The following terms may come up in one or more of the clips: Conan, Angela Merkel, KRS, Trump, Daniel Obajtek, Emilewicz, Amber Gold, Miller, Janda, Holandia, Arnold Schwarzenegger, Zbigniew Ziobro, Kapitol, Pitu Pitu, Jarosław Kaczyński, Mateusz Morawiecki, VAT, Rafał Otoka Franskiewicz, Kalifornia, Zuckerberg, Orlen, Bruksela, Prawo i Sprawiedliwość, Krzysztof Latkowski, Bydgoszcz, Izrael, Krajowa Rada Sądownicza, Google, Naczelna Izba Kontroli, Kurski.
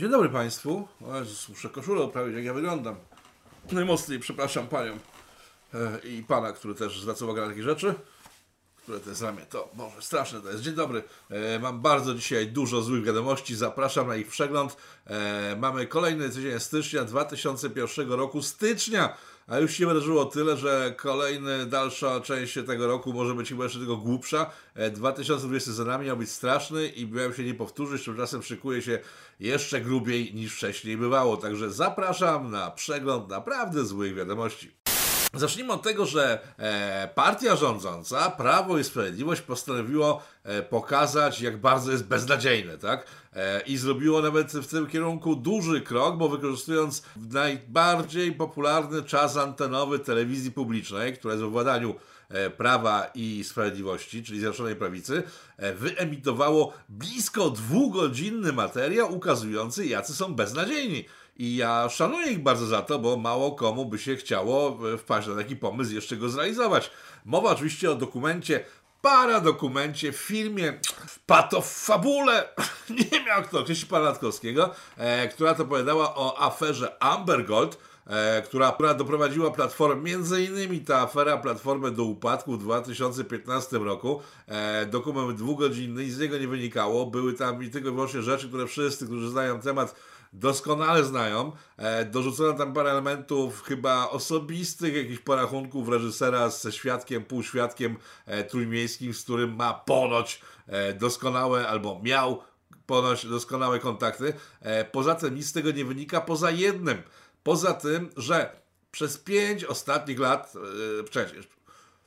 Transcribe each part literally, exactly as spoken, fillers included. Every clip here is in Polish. Dzień dobry Państwu. O Jezus, muszę koszulę oprawić, jak ja wyglądam. Najmocniej przepraszam Panią e, i Pana, który też zwraca uwagę na takie rzeczy. Które to jest ramię? To, Boże, straszne to jest. Dzień dobry. E, mam bardzo dzisiaj dużo złych wiadomości. Zapraszam na ich przegląd. E, mamy kolejny tydzień stycznia dwa tysiące pierwszego roku. Stycznia! A już się wydarzyło tyle, że kolejny, dalsza część tego roku może być chyba jeszcze tylko głupsza. dwa tysiące dwudziesty za nami miał być straszny i miał się nie powtórzyć, tymczasem szykuje się jeszcze grubiej niż wcześniej bywało. Także zapraszam na przegląd naprawdę złych wiadomości. Zacznijmy od tego, że e, partia rządząca, Prawo i Sprawiedliwość, postanowiło e, pokazać, jak bardzo jest beznadziejne, tak? E, I zrobiło nawet w tym kierunku duży krok, bo wykorzystując najbardziej popularny czas antenowy telewizji publicznej, która jest w władaniu Prawa i Sprawiedliwości, czyli Zjednoczonej Prawicy, wyemitowało blisko dwugodzinny materiał ukazujący, jacy są beznadziejni. I ja szanuję ich bardzo za to, bo mało komu by się chciało wpaść na taki pomysł, jeszcze go zrealizować. Mowa oczywiście o dokumencie, paradokumencie, filmie, patofabule, nie miał kto, Krzysztofa Latkowskiego, e, która to opowiadała o aferze Amber Gold, E, która, która doprowadziła Platformę, między innymi ta afera Platformę do upadku w dwa tysiące piętnastym roku. E, dokument dwugodzinny, nic z niego nie wynikało. Były tam i tylko i wyłącznie rzeczy, które wszyscy, którzy znają temat, doskonale znają. E, dorzucono tam parę elementów chyba osobistych, jakichś porachunków reżysera ze świadkiem, półświadkiem e, trójmiejskim, z którym ma ponoć e, doskonałe, albo miał ponoć doskonałe kontakty. E, poza tym nic z tego nie wynika, poza jednym. Poza tym, że przez pięć ostatnich lat, yy, przecież,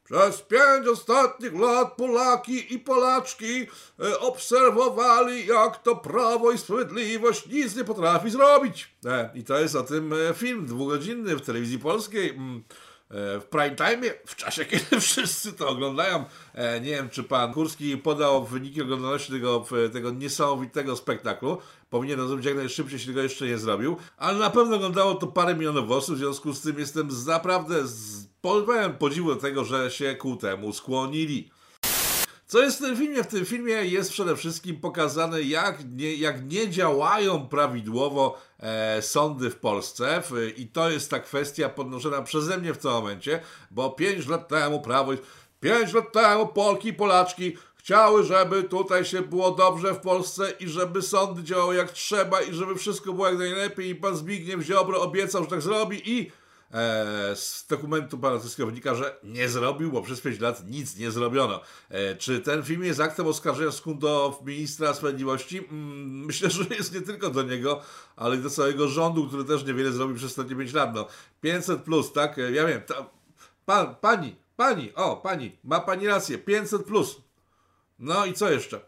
przez pięć ostatnich lat Polaki i Polaczki yy, obserwowali, jak to Prawo i Sprawiedliwość nic nie potrafi zrobić. E, I to jest o tym e, film dwugodzinny w telewizji polskiej. Mm. W prime time, w czasie, kiedy wszyscy to oglądają. Nie wiem, czy pan Kurski podał wyniki oglądalności tego, tego niesamowitego spektaklu. Powinien to zrobić jak najszybciej, jeśli tego jeszcze nie zrobił. Ale na pewno oglądało to parę milionów osób, w związku z tym jestem naprawdę z... pełen podziwu do tego, że się ku temu skłonili. Co jest w tym filmie? W tym filmie jest przede wszystkim pokazane, jak nie, jak nie działają prawidłowo e, sądy w Polsce w, i to jest ta kwestia podnoszona przeze mnie w tym momencie, bo pięć lat temu prawo, pięć lat temu Polki i Polaczki chciały, żeby tutaj się było dobrze w Polsce i żeby sądy działały jak trzeba i żeby wszystko było jak najlepiej i pan Zbigniew Ziobro obiecał, że tak zrobi i... E, z dokumentu pana Latkowskiego wynika, że nie zrobił, bo przez pięć lat nic nie zrobiono. E, czy ten film jest aktem oskarżenia do ministra sprawiedliwości? Mm, myślę, że jest nie tylko do niego, ale i do całego rządu, który też niewiele zrobił przez ostatnie pięć lat. No, pięćset plus, tak? E, ja wiem. Ta, pan, pani, pani, o, pani, ma pani rację. pięćset plus. No i co jeszcze?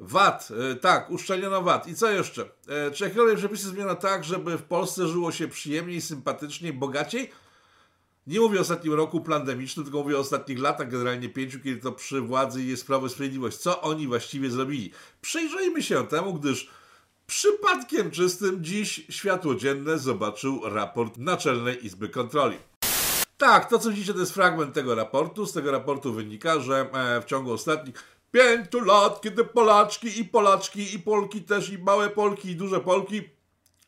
V A T, e, tak, uszczelniono V A T. I co jeszcze? E, czy jakiekolwiek przepisy zmieniono tak, żeby w Polsce żyło się przyjemniej, sympatyczniej, bogaciej? Nie mówię o ostatnim roku pandemicznym, tylko mówię o ostatnich latach, generalnie pięciu, kiedy to przy władzy jest Prawo i Sprawiedliwość. Co oni właściwie zrobili? Przyjrzyjmy się temu, gdyż przypadkiem czystym dziś światło dzienne zobaczył raport Naczelnej Izby Kontroli. Tak, to co widzicie to jest fragment tego raportu. Z tego raportu wynika, że e, w ciągu ostatnich pięciu lat, kiedy Polaczki i Polaczki i Polki też, i małe Polki i duże Polki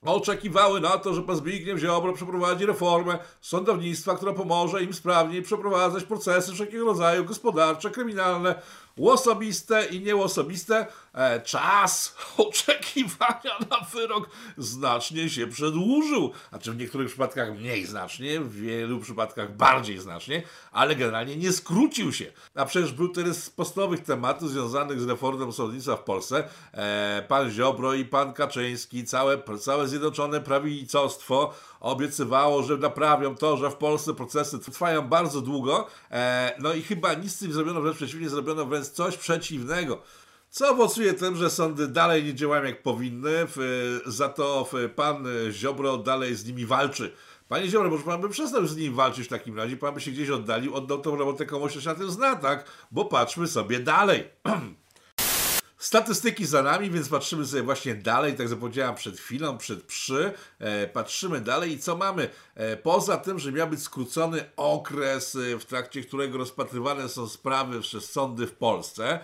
oczekiwały na to, że pan Zbigniew Ziobro przeprowadzi reformę sądownictwa, która pomoże im sprawniej przeprowadzać procesy wszelkiego rodzaju gospodarcze, kryminalne, osobiste i nieosobiste, e, czas oczekiwania na wyrok znacznie się przedłużył. Znaczy w niektórych przypadkach mniej znacznie, w wielu przypadkach bardziej znacznie, ale generalnie nie skrócił się. A przecież był teraz z podstawowych tematów związanych z reformą sądnictwa w Polsce. E, pan Ziobro i pan Kaczyński, całe, całe zjednoczone prawicostwo obiecywało, że naprawią to, że w Polsce procesy trwają bardzo długo. E, no i chyba nic z tym zrobiono, wręcz przeciwnie, zrobiono wręcz coś przeciwnego. Co owocuje tym, że sądy dalej nie działają jak powinny, w, za to w, pan Ziobro dalej z nimi walczy. Panie Ziobro, może pan by przestał z nim walczyć w takim razie, pan by się gdzieś oddalił, oddał tą robotę komuś, kto się na tym zna, tak? Bo patrzmy sobie dalej. Statystyki za nami, więc patrzymy sobie właśnie dalej, tak jak powiedziałem przed chwilą, przed przy, e, patrzymy dalej i co mamy? E, poza tym, że miał być skrócony okres, e, w trakcie którego rozpatrywane są sprawy przez sądy w Polsce,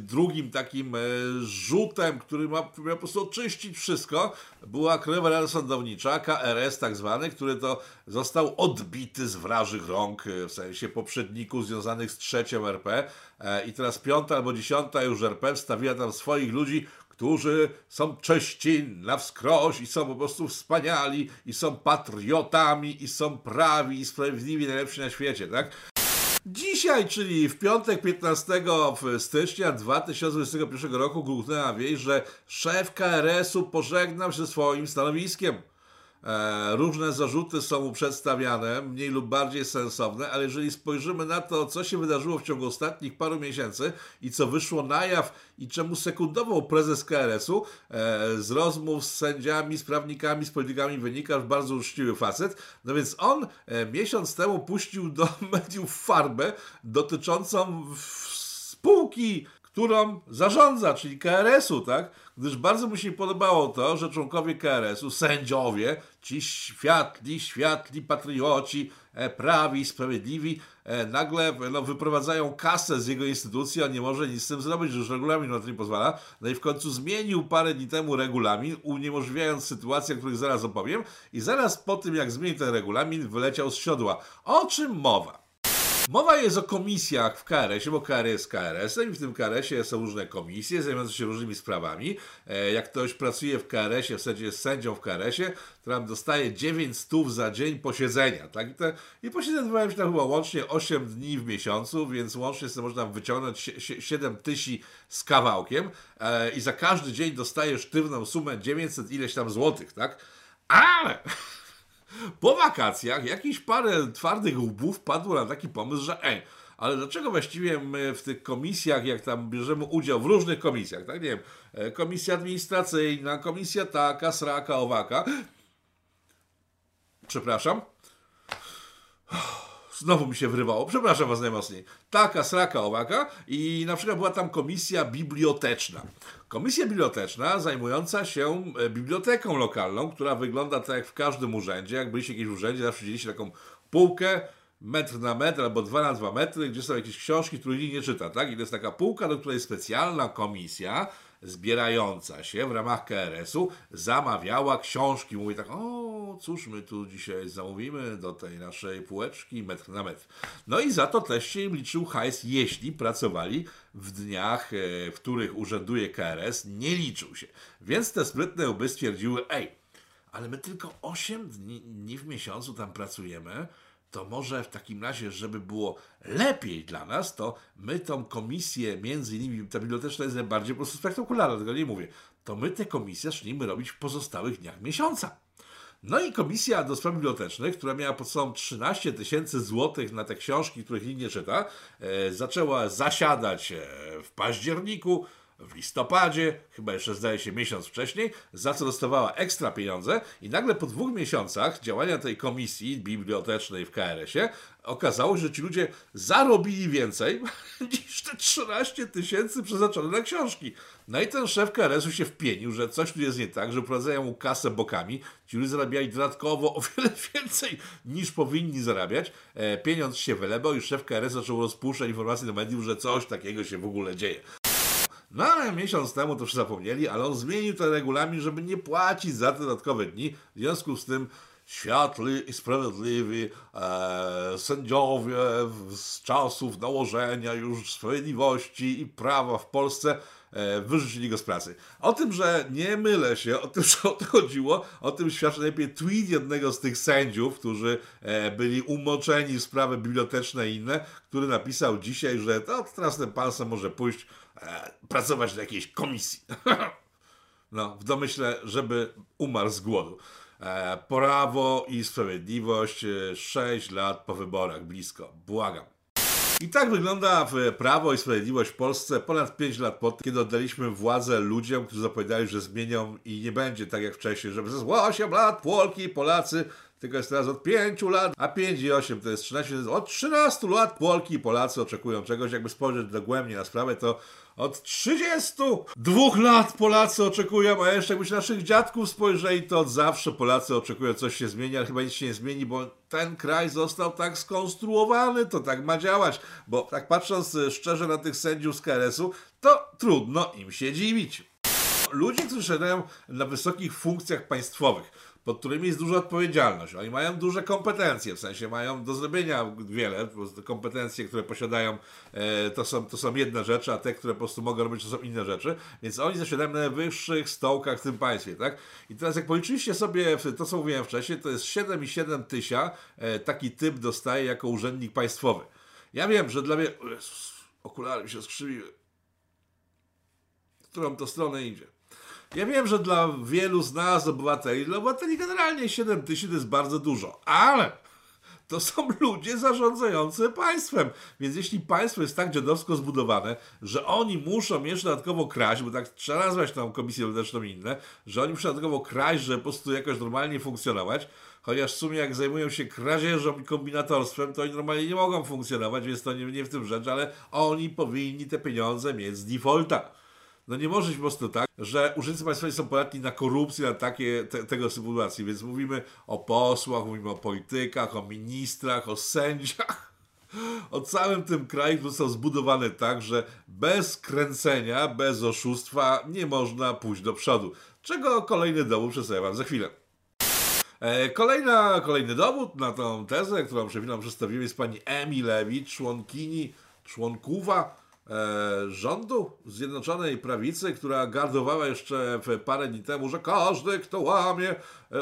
Drugim takim rzutem, który ma po prostu oczyścić wszystko, była Krajowa Rada Sądownicza, K R S tak zwany, który to został odbity z wrażych rąk, w sensie poprzedników związanych z trzecią R P. I teraz piąta albo dziesiąta już R P wstawiła tam swoich ludzi, którzy są czyści na wskroś i są po prostu wspaniali i są patriotami i są prawi i sprawiedliwi, najlepsi na świecie, tak? Dzisiaj, czyli w piątek piętnastego stycznia dwa tysiące dwudziestego pierwszego roku gruchnęła wieść, że szef K R S-u pożegnał się swoim stanowiskiem. Eee, różne zarzuty są mu przedstawiane, mniej lub bardziej sensowne, ale jeżeli spojrzymy na to, co się wydarzyło w ciągu ostatnich paru miesięcy i co wyszło na jaw i czemu sekundował prezes K R S-u, eee, z rozmów z sędziami, z prawnikami, z politykami wynika, że bardzo uczciwy facet. No więc on e, miesiąc temu puścił do mediów farbę dotyczącą spółki, którą zarządza, czyli K R S-u, tak? Gdyż bardzo mu się podobało to, że członkowie K R S-u, sędziowie, ci światli, światli patrioci, e, prawi, sprawiedliwi, e, nagle no, wyprowadzają kasę z jego instytucji, a nie może nic z tym zrobić, że już regulamin na to nie pozwala. No i w końcu zmienił parę dni temu regulamin, uniemożliwiając sytuację, o których zaraz opowiem, i zaraz po tym, jak zmienił ten regulamin, wyleciał z siodła. O czym mowa? Mowa jest o komisjach w K R S-ie, bo K R S jest K R S-em i w tym K R S-ie są różne komisje zajmujące się różnymi sprawami. Jak ktoś pracuje w K R S-ie, w sensie jest sędzią w K R S-ie, to tam dostaje dziewięć stów za dzień posiedzenia. Tak? I, te, I posiedzenia trwają się tam chyba łącznie osiem dni w miesiącu, więc łącznie sobie można wyciągnąć siedem tysięcy z kawałkiem i za każdy dzień dostajesz sztywną sumę dziewięćset ileś tam złotych. Tak? Ale... Po wakacjach jakieś parę twardych łbów padło na taki pomysł, że ej, ale dlaczego właściwie my w tych komisjach, jak tam bierzemy udział w różnych komisjach, tak nie wiem, komisja administracyjna, komisja taka, sraka, owaka, przepraszam, znowu mi się wrywało, przepraszam was najmocniej, taka, sraka, owaka i na przykład była tam komisja biblioteczna. Komisja biblioteczna zajmująca się biblioteką lokalną, która wygląda tak jak w każdym urzędzie. Jak byliście jakieś w urzędzie, zawsze widzieliście taką półkę metr na metr albo dwa na dwa metry, gdzie są jakieś książki, których nikt nie czyta, tak? I to jest taka półka, do której specjalna komisja zbierająca się w ramach K R S-u zamawiała książki. Mówi tak, o cóż my tu dzisiaj zamówimy do tej naszej półeczki metr na metr. No i za to też się im liczył hajs, jeśli pracowali w dniach, w których urzęduje K R S, nie liczył się. Więc te sprytne łby stwierdziły, ej, ale my tylko osiem dni w miesiącu tam pracujemy, to może w takim razie, żeby było lepiej dla nas, to my tą komisję, między innymi ta biblioteczna jest najbardziej po prostu spektakularna, tego nie mówię, to my te komisje zacznijmy robić w pozostałych dniach miesiąca. No i komisja do spraw bibliotecznych, która miała pod sobą trzynaście tysięcy złotych na te książki, których nikt nie czyta, e, zaczęła zasiadać w październiku, w listopadzie, chyba jeszcze zdaje się miesiąc wcześniej, za co dostawała ekstra pieniądze i nagle po dwóch miesiącach działania tej komisji bibliotecznej w K R S-ie okazało się, że ci ludzie zarobili więcej niż te trzynaście tysięcy przeznaczone na książki. No i ten szef K R S-u się wpienił, że coś tu jest nie tak, że prowadzają mu kasę bokami. Ci ludzie zarabiali dodatkowo o wiele więcej niż powinni zarabiać. E, pieniądz się wylebał i szef K R S zaczął rozpuszczać informacje do mediów, że coś takiego się w ogóle dzieje. No ale miesiąc temu to już zapomnieli, ale on zmienił ten regulamin, żeby nie płacić za te dodatkowe dni. W związku z tym światli i sprawiedliwi e, sędziowie z czasów nałożenia już sprawiedliwości i prawa w Polsce e, wyrzucili go z pracy. O tym, że nie mylę się, o tym, że o to chodziło, o tym świadczy najlepiej tweet jednego z tych sędziów, którzy e, byli umoczeni w sprawy biblioteczne i inne, który napisał dzisiaj, że to teraz ten pan sam może pójść e, pracować na jakiejś komisji. No, w domyśle, żeby umarł z głodu. E, Prawo i Sprawiedliwość sześć lat po wyborach, blisko, błagam. I tak wygląda Prawo i Sprawiedliwość w Polsce ponad pięć lat po tym, kiedy oddaliśmy władzę ludziom, którzy zapowiadali, że zmienią i nie będzie tak jak wcześniej, że przez osiem lat Polki i Polacy tylko jest teraz od pięciu lat, a pięć i osiem to jest trzynaście. Od trzynastu lat Polki i Polacy oczekują czegoś. Jakby spojrzeć dogłębnie na sprawę, to od trzydziestu dwóch lat Polacy oczekują, a jeszcze jakbyś naszych dziadków spojrzeli, to od zawsze Polacy oczekują, coś się zmieni, ale chyba nic się nie zmieni, bo ten kraj został tak skonstruowany, to tak ma działać, bo tak patrząc szczerze na tych sędziów z K R S-u, to trudno im się dziwić. Ludzie, którzy siedzą na wysokich funkcjach państwowych, pod którymi jest duża odpowiedzialność. Oni mają duże kompetencje, w sensie mają do zrobienia wiele, kompetencje, które posiadają, e, to, są, to są jedne rzeczy, a te, które po prostu mogą robić, to są inne rzeczy, więc oni zasiadają na najwyższych stołkach w tym państwie, tak? I teraz jak policzyliście sobie, to co mówiłem wcześniej, to jest siedem i siedem tysiąca e, taki typ dostaje jako urzędnik państwowy. Ja wiem, że dla mnie... Jezus, okulary mi się skrzywiły. W którą to stronę idzie? Ja wiem, że dla wielu z nas, obywateli, dla obywateli generalnie siedem tysięcy to jest bardzo dużo, ale to są ludzie zarządzający państwem. Więc jeśli państwo jest tak dziadowsko zbudowane, że oni muszą jeszcze dodatkowo kraść, bo tak trzeba nazwać tą komisję wewnętrzną i inne, że oni muszą dodatkowo kraść, żeby po prostu jakoś normalnie funkcjonować, chociaż w sumie jak zajmują się kradzieżą i kombinatorstwem, to oni normalnie nie mogą funkcjonować, więc to nie, nie w tym rzecz, ale oni powinni te pieniądze mieć z defaulta. No nie może być po prostu tak, że urzędnicy państwowi są podatni na korupcję, na takie te, tego sytuacji, więc mówimy o posłach, mówimy o politykach, o ministrach, o sędziach, o całym tym kraju, który został zbudowany tak, że bez kręcenia, bez oszustwa nie można pójść do przodu. Czego kolejny dowód przedstawię wam za chwilę. Kolejna, kolejny dowód na tą tezę, którą przed chwilą przedstawiłem, jest pani Emilewicz, członkini, członkuwa rządu Zjednoczonej Prawicy, która gardowała jeszcze parę dni temu, że każdy, kto łamie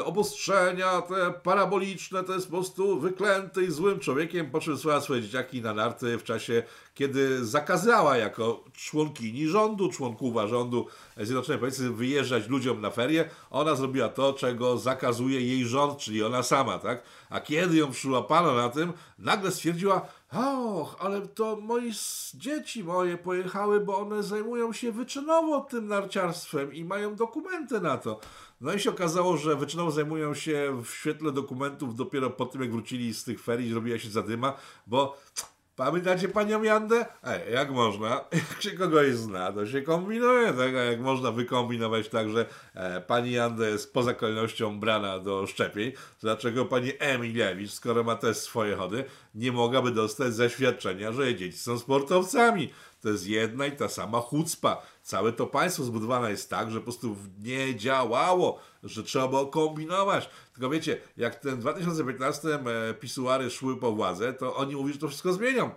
obostrzenia te paraboliczne, to jest po prostu wyklęty i złym człowiekiem, po czym wysłała swoje dzieciaki na narty w czasie, kiedy zakazała jako członkini rządu, członkuwa rządu Zjednoczonej Prawicy wyjeżdżać ludziom na ferie. Ona zrobiła to, czego zakazuje jej rząd, czyli ona sama, tak? A kiedy ją przyłapano na tym, nagle stwierdziła: och, ale to moi dzieci moje pojechały, bo one zajmują się wyczynowo tym narciarstwem i mają dokumenty na to. No i się okazało, że wyczynowo zajmują się w świetle dokumentów dopiero po tym, jak wrócili z tych ferii, zrobiła się zadyma, bo pamiętacie panią Jandę? Ej, jak można, jak się kogoś zna, to się kombinuje, tak? A jak można wykombinować tak, że e, pani Jandę jest poza kolejnością brana do szczepień, to dlaczego pani Emilewicz, skoro ma też swoje chody, nie mogłaby dostać zaświadczenia, że jej dzieci są sportowcami? To jest jedna i ta sama chucpa. Całe to państwo zbudowane jest tak, że po prostu nie działało, że trzeba było kombinować. Tylko wiecie, jak ten dwa tysiące piętnastym e, pisuary szły po władzę, to oni mówili, że to wszystko zmienią.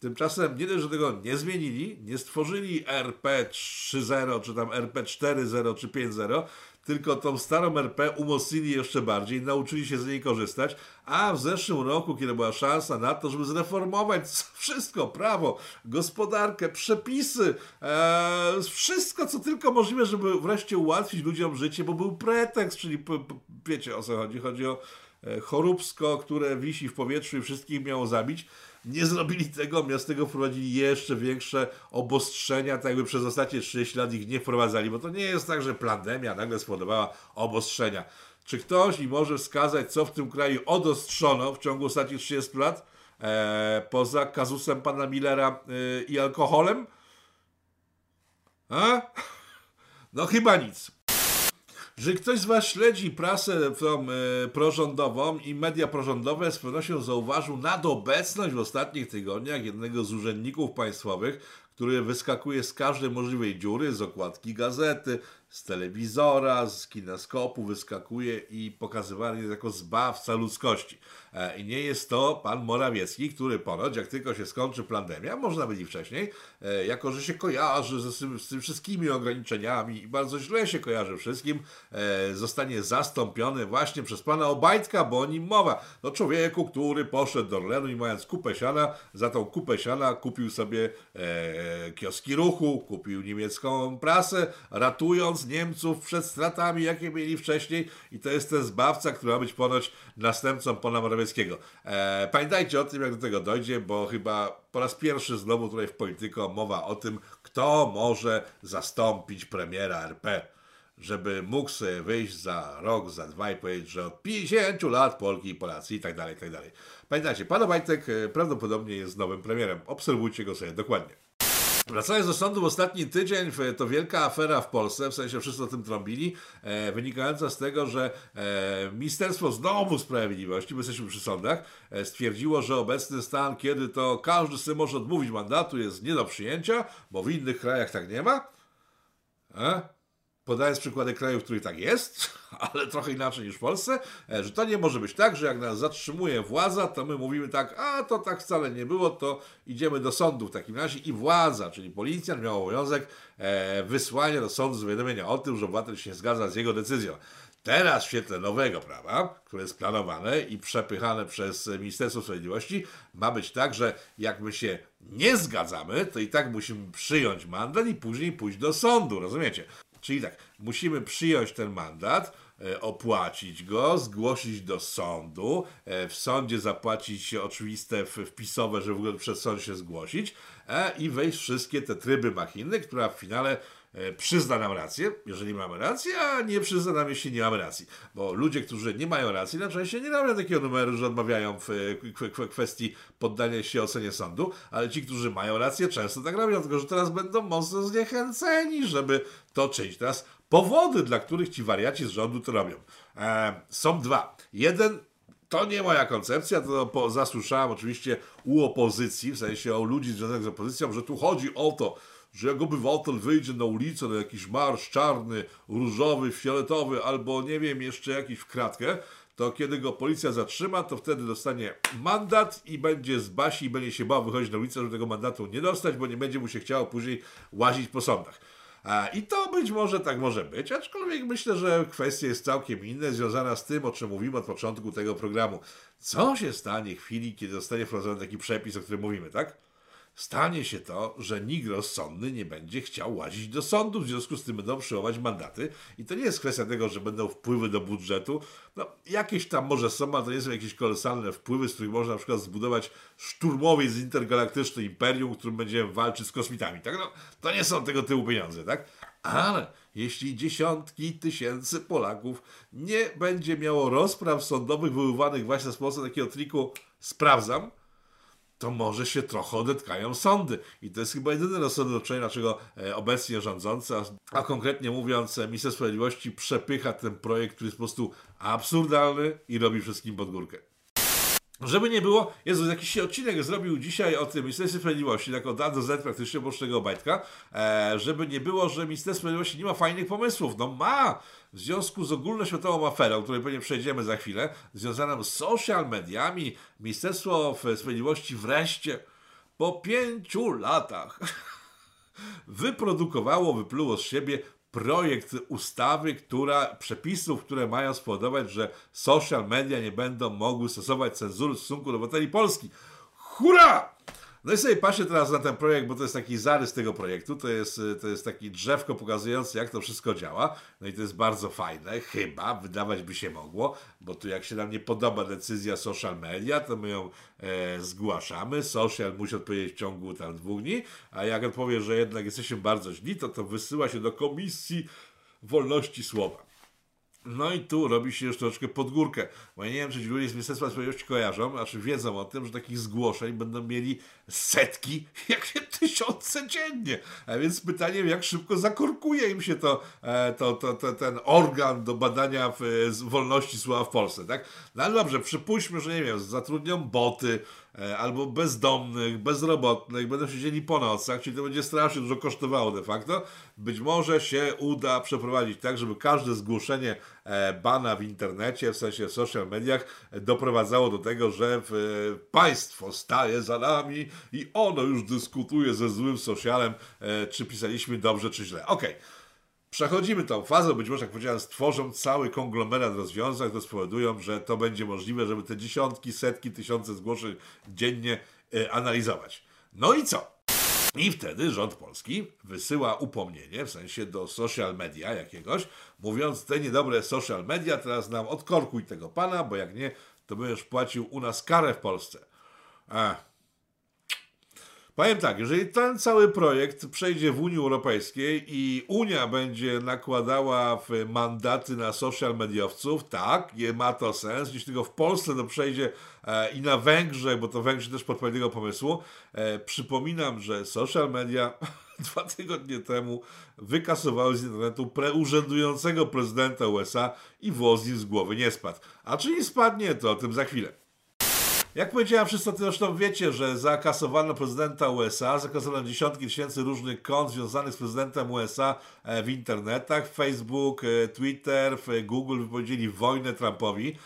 Tymczasem nie dość, że tego nie zmienili, nie stworzyli R P trzy zero, czy tam R P cztery zero, czy pięć zero, tylko tą starą R P umocnili jeszcze bardziej, nauczyli się z niej korzystać, a w zeszłym roku, kiedy była szansa na to, żeby zreformować wszystko, prawo, gospodarkę, przepisy, ee, wszystko, co tylko możliwe, żeby wreszcie ułatwić ludziom życie, bo był pretekst, czyli wiecie o co chodzi, chodzi o e, choróbsko, które wisi w powietrzu i wszystkich miało zabić. Nie zrobili tego, miast tego wprowadzili jeszcze większe obostrzenia, tak jakby przez ostatnie trzydzieści lat ich nie wprowadzali, bo to nie jest tak, że pandemia nagle spowodowała obostrzenia. Czy ktoś mi może wskazać, co w tym kraju odostrzono w ciągu ostatnich trzydziestu lat, eee, poza kazusem pana Millera yy, i alkoholem? A? No chyba nic. Że ktoś z was śledzi prasę tą, y, prorządową i media prorządowe, z pewnością zauważył nadobecność w ostatnich tygodniach jednego z urzędników państwowych, który wyskakuje z każdej możliwej dziury, z okładki gazety, z telewizora, z kineskopu, wyskakuje i pokazywany jest jako zbawca ludzkości. E, I nie jest to pan Morawiecki, który ponoć, jak tylko się skończy pandemia, można byli wcześniej, e, jako że się kojarzy z tym, z tym wszystkimi ograniczeniami i bardzo źle się kojarzy wszystkim, e, zostanie zastąpiony właśnie przez pana Obajtka, bo o nim mowa. No człowieku, który poszedł do Orlenu i mając kupę siana, za tą kupę siana kupił sobie e, kioski ruchu, kupił niemiecką prasę, ratując Niemców przed stratami, jakie mieli wcześniej, i to jest ten zbawca, który ma być ponoć następcą pana Morawieckiego. Eee, pamiętajcie o tym, jak do tego dojdzie, bo chyba po raz pierwszy znowu tutaj w Polityko mowa o tym, kto może zastąpić premiera R P. żeby mógł sobie wyjść za rok, za dwa i powiedzieć, że od pięćdziesięciu lat Polki i Polacy i tak dalej, i tak dalej. Pamiętajcie, pan Obajtek prawdopodobnie jest nowym premierem. Obserwujcie go sobie dokładnie. Wracając do sądu, w ostatni tydzień to wielka afera w Polsce, w sensie wszyscy o tym trąbili, e, wynikająca z tego, że e, Ministerstwo znowu Sprawiedliwości, bo jesteśmy przy sądach, e, stwierdziło, że obecny stan, kiedy to każdy sobie może odmówić mandatu, jest nie do przyjęcia, bo w innych krajach tak nie ma. E? Podając przykłady krajów, w których tak jest, ale trochę inaczej niż w Polsce, że to nie może być tak, że jak nas zatrzymuje władza, to my mówimy tak, a to tak wcale nie było, to idziemy do sądu w takim razie i władza, czyli policjant miał obowiązek wysłania do sądu zawiadomienia o tym, że obywatel się nie zgadza z jego decyzją. Teraz w świetle nowego prawa, które jest planowane i przepychane przez Ministerstwo Sprawiedliwości, ma być tak, że jak my się nie zgadzamy, to i tak musimy przyjąć mandat i później pójść do sądu, rozumiecie? Czyli tak, musimy przyjąć ten mandat, opłacić go, zgłosić do sądu, w sądzie zapłacić oczywiste wpisowe, żeby w ogóle przez sąd się zgłosić i wejść wszystkie te tryby machiny, która w finale przyzna nam rację, jeżeli mamy rację, a nie przyzna nam, jeśli nie mamy racji. Bo ludzie, którzy nie mają racji, na szczęście nie robią takiego numeru, że odmawiają w kwestii poddania się ocenie sądu, ale ci, którzy mają rację, często tak robią, tylko że teraz będą mocno zniechęceni, żeby to czynić. Teraz powody, dla których ci wariaci z rządu to robią. Eee, są dwa. Jeden, to nie moja koncepcja, to po, zasłyszałem oczywiście u opozycji, w sensie o ludzi związanych z opozycją, że tu chodzi o to, że jak obywatel wyjdzie na ulicę na jakiś marsz czarny, różowy, fioletowy albo nie wiem, jeszcze jakiś w kratkę, to kiedy go policja zatrzyma, to wtedy dostanie mandat i będzie z basi i będzie się bał wychodzić na ulicę, żeby tego mandatu nie dostać, bo nie będzie mu się chciało później łazić po sądach. A, I to być może tak może być, aczkolwiek myślę, że kwestia jest całkiem inna, związana z tym, o czym mówimy od początku tego programu. Co się stanie w chwili, kiedy zostanie wprowadzony taki przepis, o którym mówimy, tak? Stanie się to, że nikt rozsądny nie będzie chciał łazić do sądu, w związku z tym będą przyjmować mandaty i to nie jest kwestia tego, że będą wpływy do budżetu. No, jakieś tam może są, ale to nie są jakieś kolosalne wpływy, z których można na przykład zbudować szturmowiec intergalaktyczny imperium, którym będziemy walczyć z kosmitami. Tak? No, to nie są tego typu pieniądze, tak? Ale jeśli dziesiątki tysięcy Polaków nie będzie miało rozpraw sądowych wywoływanych właśnie z pomocą takiego triku sprawdzam, to może się trochę odetkają sądy. I to jest chyba jedyne rozsądne, dlaczego obecnie rządzący, a konkretnie mówiąc minister sprawiedliwości, przepycha ten projekt, który jest po prostu absurdalny i robi wszystkim pod górkę. Żeby nie było, Jezus, jakiś odcinek zrobił dzisiaj o tym Ministerstwie Sprawiedliwości, tak od A do Z praktycznie, oprócz tego Obajtka, e, żeby nie było, że Ministerstwo Sprawiedliwości nie ma fajnych pomysłów. No ma! W związku z ogólnoświatową aferą, której pewnie przejdziemy za chwilę, związaną z social mediami, Ministerstwo Sprawiedliwości wreszcie po pięciu latach wyprodukowało, wypluło z siebie projekt ustawy, która, przepisów, które mają spowodować, że social media nie będą mogły stosować cenzury w stosunku do obywateli Polski. Hurra! No i sobie patrzcie teraz na ten projekt, bo to jest taki zarys tego projektu, to jest, to jest taki drzewko pokazujące, jak to wszystko działa. No i to jest bardzo fajne, chyba, wydawać by się mogło, bo tu jak się nam nie podoba decyzja social media, to my ją e, zgłaszamy, social musi odpowiedzieć w ciągu tam dwóch dni, a jak odpowie, że jednak jesteśmy bardzo źli, to to wysyła się do Komisji Wolności Słowa. No i tu robi się już troszeczkę pod górkę, bo ja nie wiem, czy ci ludzie z Ministerstwa Sprawiedliwości kojarzą, a czy wiedzą o tym, że takich zgłoszeń będą mieli setki, jak nie tysiące dziennie. A więc pytanie, jak szybko zakorkuje im się to, to, to, to ten organ do badania w, wolności słowa w Polsce, tak? No ale dobrze, przypuśćmy, że nie wiem, zatrudnią boty, albo bezdomnych, bezrobotnych, będą siedzieli po nocach, czyli to będzie strasznie dużo kosztowało de facto. Być może się uda przeprowadzić tak, żeby każde zgłoszenie bana w internecie, w sensie w social mediach, doprowadzało do tego, że państwo staje za nami i ono już dyskutuje ze złym socialem, czy pisaliśmy dobrze, czy źle. Okej. Okay. Przechodzimy tą fazę, być może, jak powiedziałem, stworzą cały konglomerat rozwiązań, które spowodują, że to będzie możliwe, żeby te dziesiątki, setki, tysiące zgłoszeń dziennie y, analizować. No i co? I wtedy rząd polski wysyła upomnienie, w sensie do social media jakiegoś, mówiąc, te niedobre social media, teraz nam odkorkuj tego pana, bo jak nie, to będziesz płacił u nas karę w Polsce. Ech. Powiem tak, jeżeli ten cały projekt przejdzie w Unii Europejskiej i Unia będzie nakładała w mandaty na social mediowców, tak, je ma to sens. Jeśli tego w Polsce to przejdzie e, i na Węgrzech, bo to Węgrzy też podpowiedź tego pomysłu. E, przypominam, że social media dwa tygodnie temu wykasowały z internetu preurzędującego prezydenta U S A i włos im z głowy nie spadł. A czy nie spadnie, to o tym za chwilę. Jak powiedziałem, wszyscy zresztą wiecie, że zakasowano prezydenta U S A, zakasowano dziesiątki tysięcy różnych kont związanych z prezydentem U S A w internetach. Facebook, Twitter, Google wypowiedzieli wojnę Trumpowi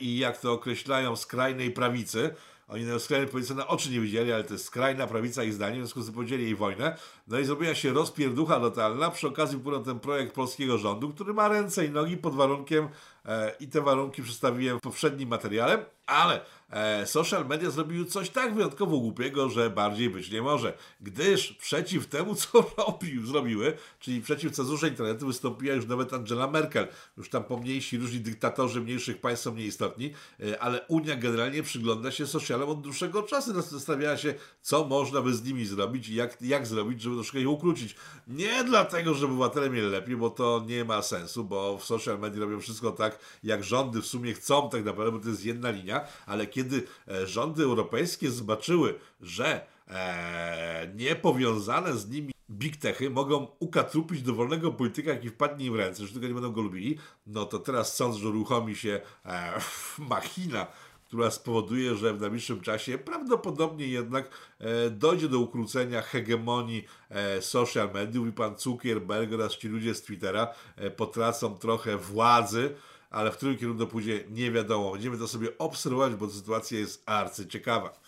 i jak to określają skrajnej prawicy. Oni na skrajnej prawicy na oczy nie widzieli, ale to jest skrajna prawica ich zdaniem, w związku z tym podjęli jej wojnę. No i zrobiła się rozpierducha totalna. Przy okazji wpłynął ten projekt polskiego rządu, który ma ręce i nogi pod warunkiem, e, i te warunki przedstawiłem w poprzednim materiale, ale e, social media zrobiły coś tak wyjątkowo głupiego, że bardziej być nie może. Gdyż przeciw temu, co robił, zrobiły, czyli przeciw cenzurze internetu wystąpiła już nawet Angela Merkel. Już tam pomniejsi różni dyktatorzy mniejszych państw są mniej istotni, e, ale Unia generalnie przygląda się social ale od dłuższego czasu zastanawiała się, co można by z nimi zrobić i jak, jak zrobić, żeby troszkę ich ukrócić. Nie dlatego, żeby obywatele mieli lepiej, bo to nie ma sensu, bo w social media robią wszystko tak, jak rządy w sumie chcą tak naprawdę, bo to jest jedna linia, ale kiedy rządy europejskie zobaczyły, że e, niepowiązane z nimi big techy mogą ukatrupić dowolnego polityka, jaki wpadnie im w ręce, że tylko nie będą go lubili, no to teraz sąd, że uruchomi się e, machina, która spowoduje, że w najbliższym czasie prawdopodobnie jednak e, dojdzie do ukrócenia hegemonii e, social mediów i pan Zuckerberg oraz ci ludzie z Twittera e, potracą trochę władzy, ale w którym kierunku pójdzie nie wiadomo. Będziemy to sobie obserwować, bo sytuacja jest arcyciekawa.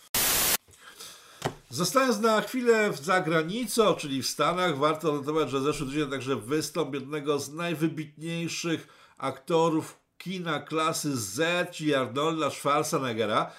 Zostając na chwilę za granicą, czyli w Stanach, warto notować, że zeszły tydzień także wystąp jednego z najwybitniejszych aktorów kina klasy Z, czyli Arnolda Schwarzeneggera.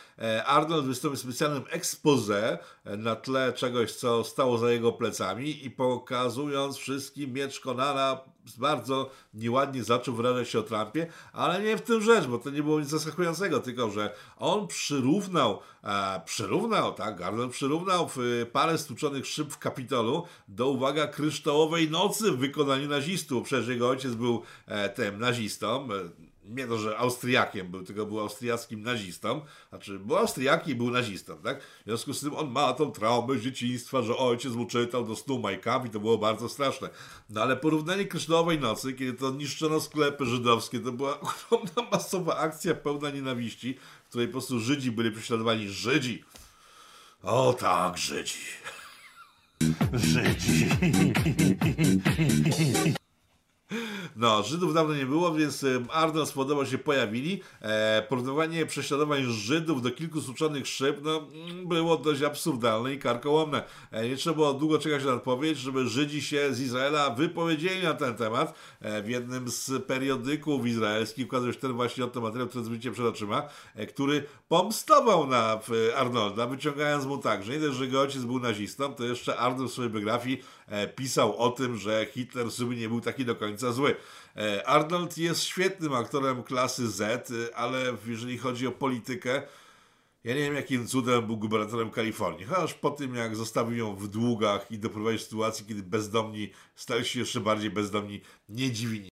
Arnold wystąpił w specjalnym expose na tle czegoś, co stało za jego plecami i pokazując wszystkim miecz Konana, bardzo nieładnie zaczął wyrażać się o Trumpie, ale nie w tym rzecz, bo to nie było nic zaskakującego, tylko że on przyrównał, e, przyrównał, tak, Arnold przyrównał w parę stłuczonych szyb w Kapitolu do, uwaga, kryształowej nocy w wykonaniu nazistów. Przecież jego ojciec był e, tym nazistą, e, nie to, że Austriakiem był, tylko był austriackim nazistą, znaczy był Austriakiem i był nazistą, tak? W związku z tym on ma tą traumę z dzieciństwa, że ojciec mu czytał do snu Majkami, to było bardzo straszne. No ale porównanie Kryształowej Nocy, kiedy to niszczono sklepy żydowskie, to była ogromna masowa akcja pełna nienawiści, w której po prostu Żydzi byli prześladowani. Żydzi! O tak, Żydzi! Żydzi! No, Żydów dawno nie było, więc Arnold spodobał się pojawili. E, porównywanie prześladowań Żydów do kilku stłuczonych szyb no, było dość absurdalne i karkołomne. E, nie trzeba było długo czekać na odpowiedź, żeby Żydzi się z Izraela wypowiedzieli na ten temat. E, w jednym z periodyków izraelskich ukazał się ten właśnie oto materiał, który widzicie przed oczyma, e, który pomstował na e, Arnolda, wyciągając mu tak, że nie dość, że jego ojciec był nazistą, to jeszcze Arnold w swojej biografii e, pisał o tym, że Hitler w sumie nie był taki do końca zły. Arnold jest świetnym aktorem klasy Z, ale jeżeli chodzi o politykę, ja nie wiem jakim cudem był gubernatorem Kalifornii, chociaż po tym jak zostawił ją w długach i doprowadził do sytuacji, kiedy bezdomni stali się jeszcze bardziej bezdomni, nie dziwi nic.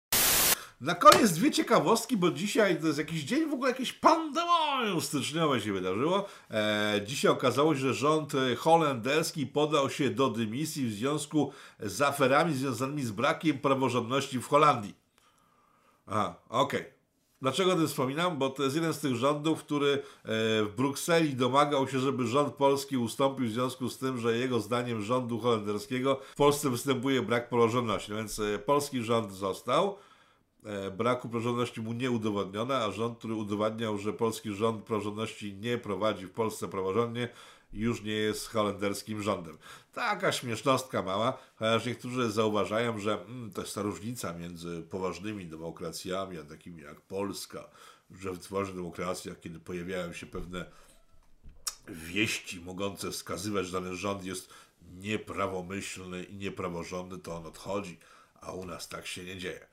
Na koniec dwie ciekawostki, bo dzisiaj to jest jakiś dzień, w ogóle jakieś pandemonium styczniowe się wydarzyło. E, dzisiaj okazało się, że rząd holenderski podał się do dymisji w związku z aferami związanymi z brakiem praworządności w Holandii. Aha, okej. Okay. Dlaczego o tym wspominam? Bo to jest jeden z tych rządów, który w Brukseli domagał się, żeby rząd polski ustąpił w związku z tym, że jego zdaniem rządu holenderskiego w Polsce występuje brak praworządności. No więc polski rząd został. Braku praworządności mu nie udowodnione, a rząd, który udowadniał, że polski rząd praworządności nie prowadzi w Polsce praworządnie, już nie jest holenderskim rządem. Taka śmiesznostka mała, chociaż niektórzy zauważają, że mm, to jest ta różnica między poważnymi demokracjami, a takimi jak Polska, że w tworzeniu demokracji, kiedy pojawiają się pewne wieści mogące wskazywać, że dany rząd jest nieprawomyślny i niepraworządny, to on odchodzi, a u nas tak się nie dzieje.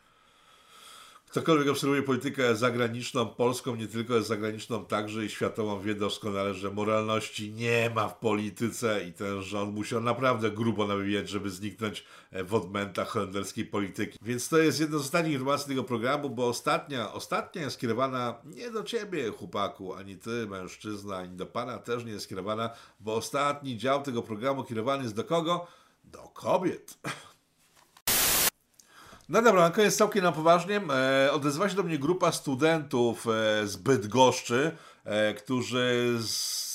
Ktokolwiek obserwuje politykę zagraniczną, polską, nie tylko zagraniczną, także i światową, wie doskonale, że moralności nie ma w polityce i ten rząd musiał naprawdę grubo nawijać, żeby zniknąć w odmętach holenderskiej polityki. Więc to jest jedna z ostatnich informacji tego programu, bo ostatnia, ostatnia jest skierowana nie do ciebie, chłopaku, ani ty, mężczyzna, ani do pana też nie jest skierowana, bo ostatni dział tego programu kierowany jest do kogo? Do kobiet. No dobra, jest całkiem na poważnie. E, odezwała się do mnie grupa studentów e, z Bydgoszczy, e, którzy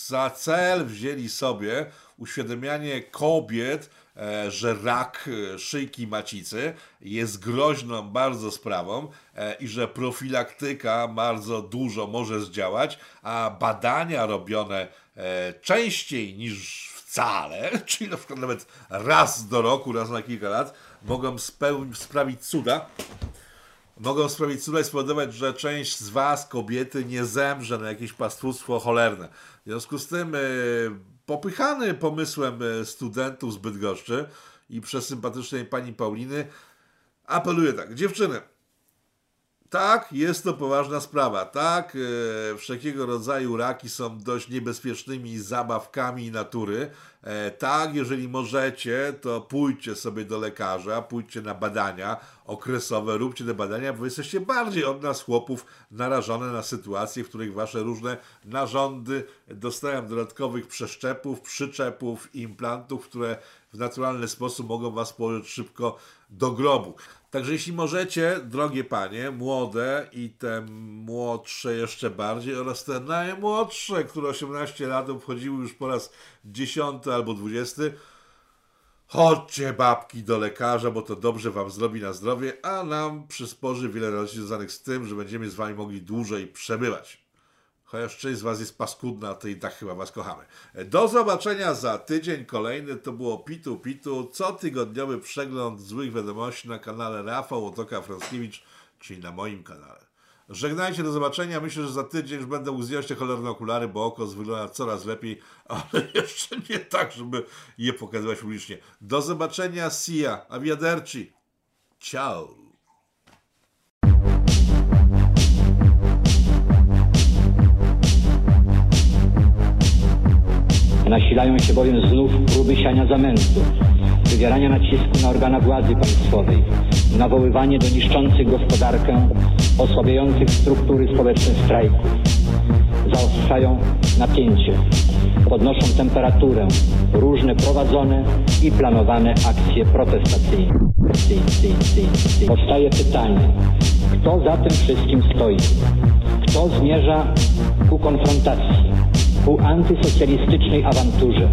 za cel wzięli sobie uświadamianie kobiet, e, że rak szyjki macicy jest groźną bardzo sprawą e, i że profilaktyka bardzo dużo może zdziałać, a badania robione e, częściej niż wcale, czyli na przykład nawet raz do roku, raz na kilka lat, mogą sprawić cuda. Mogą sprawić cuda i spowodować, że część z was, kobiety, nie zemrze na jakieś pastwództwo cholerne. W związku z tym yy, popychany pomysłem studentów z Bydgoszczy i przez sympatycznej pani Pauliny apeluję tak. Dziewczyny, tak, jest to poważna sprawa. Tak, e, wszelkiego rodzaju raki są dość niebezpiecznymi zabawkami natury. E, tak, jeżeli możecie, to pójdźcie sobie do lekarza, pójdźcie na badania okresowe, róbcie te badania, bo jesteście bardziej od nas, chłopów, narażone na sytuacje, w których wasze różne narządy dostają dodatkowych przeszczepów, przyczepów, implantów, które w naturalny sposób mogą was położyć szybko do grobu. Także jeśli możecie, drogie panie, młode i te młodsze jeszcze bardziej oraz te najmłodsze, które osiemnaście lat obchodziły już po raz dziesiąty albo dwudziesty, chodźcie babki do lekarza, bo to dobrze wam zrobi na zdrowie, a nam przysporzy wiele racji związanych z tym, że będziemy z wami mogli dłużej przebywać. Chociaż część z was jest paskudna, to i tak chyba was kochamy. Do zobaczenia za tydzień kolejny. To było Pitu Pitu, cotygodniowy przegląd złych wiadomości na kanale Rafał Otoka Franskiewicz, czyli na moim kanale. Żegnajcie, do zobaczenia. Myślę, że za tydzień już będę mógł zdjąć te cholerne okulary, bo oko wygląda coraz lepiej, ale jeszcze nie tak, żeby je pokazywać publicznie. Do zobaczenia, sia, arrivederci, ciao. Nasilają się bowiem znów próby siania zamętu, wywierania nacisku na organa władzy państwowej, nawoływanie do niszczących gospodarkę, osłabiających struktury społeczne strajków. Zaostrzają napięcie, podnoszą temperaturę, różne prowadzone i planowane akcje protestacyjne. Powstaje pytanie, kto za tym wszystkim stoi? Kto zmierza ku konfrontacji? Ku antysocjalistycznej awanturze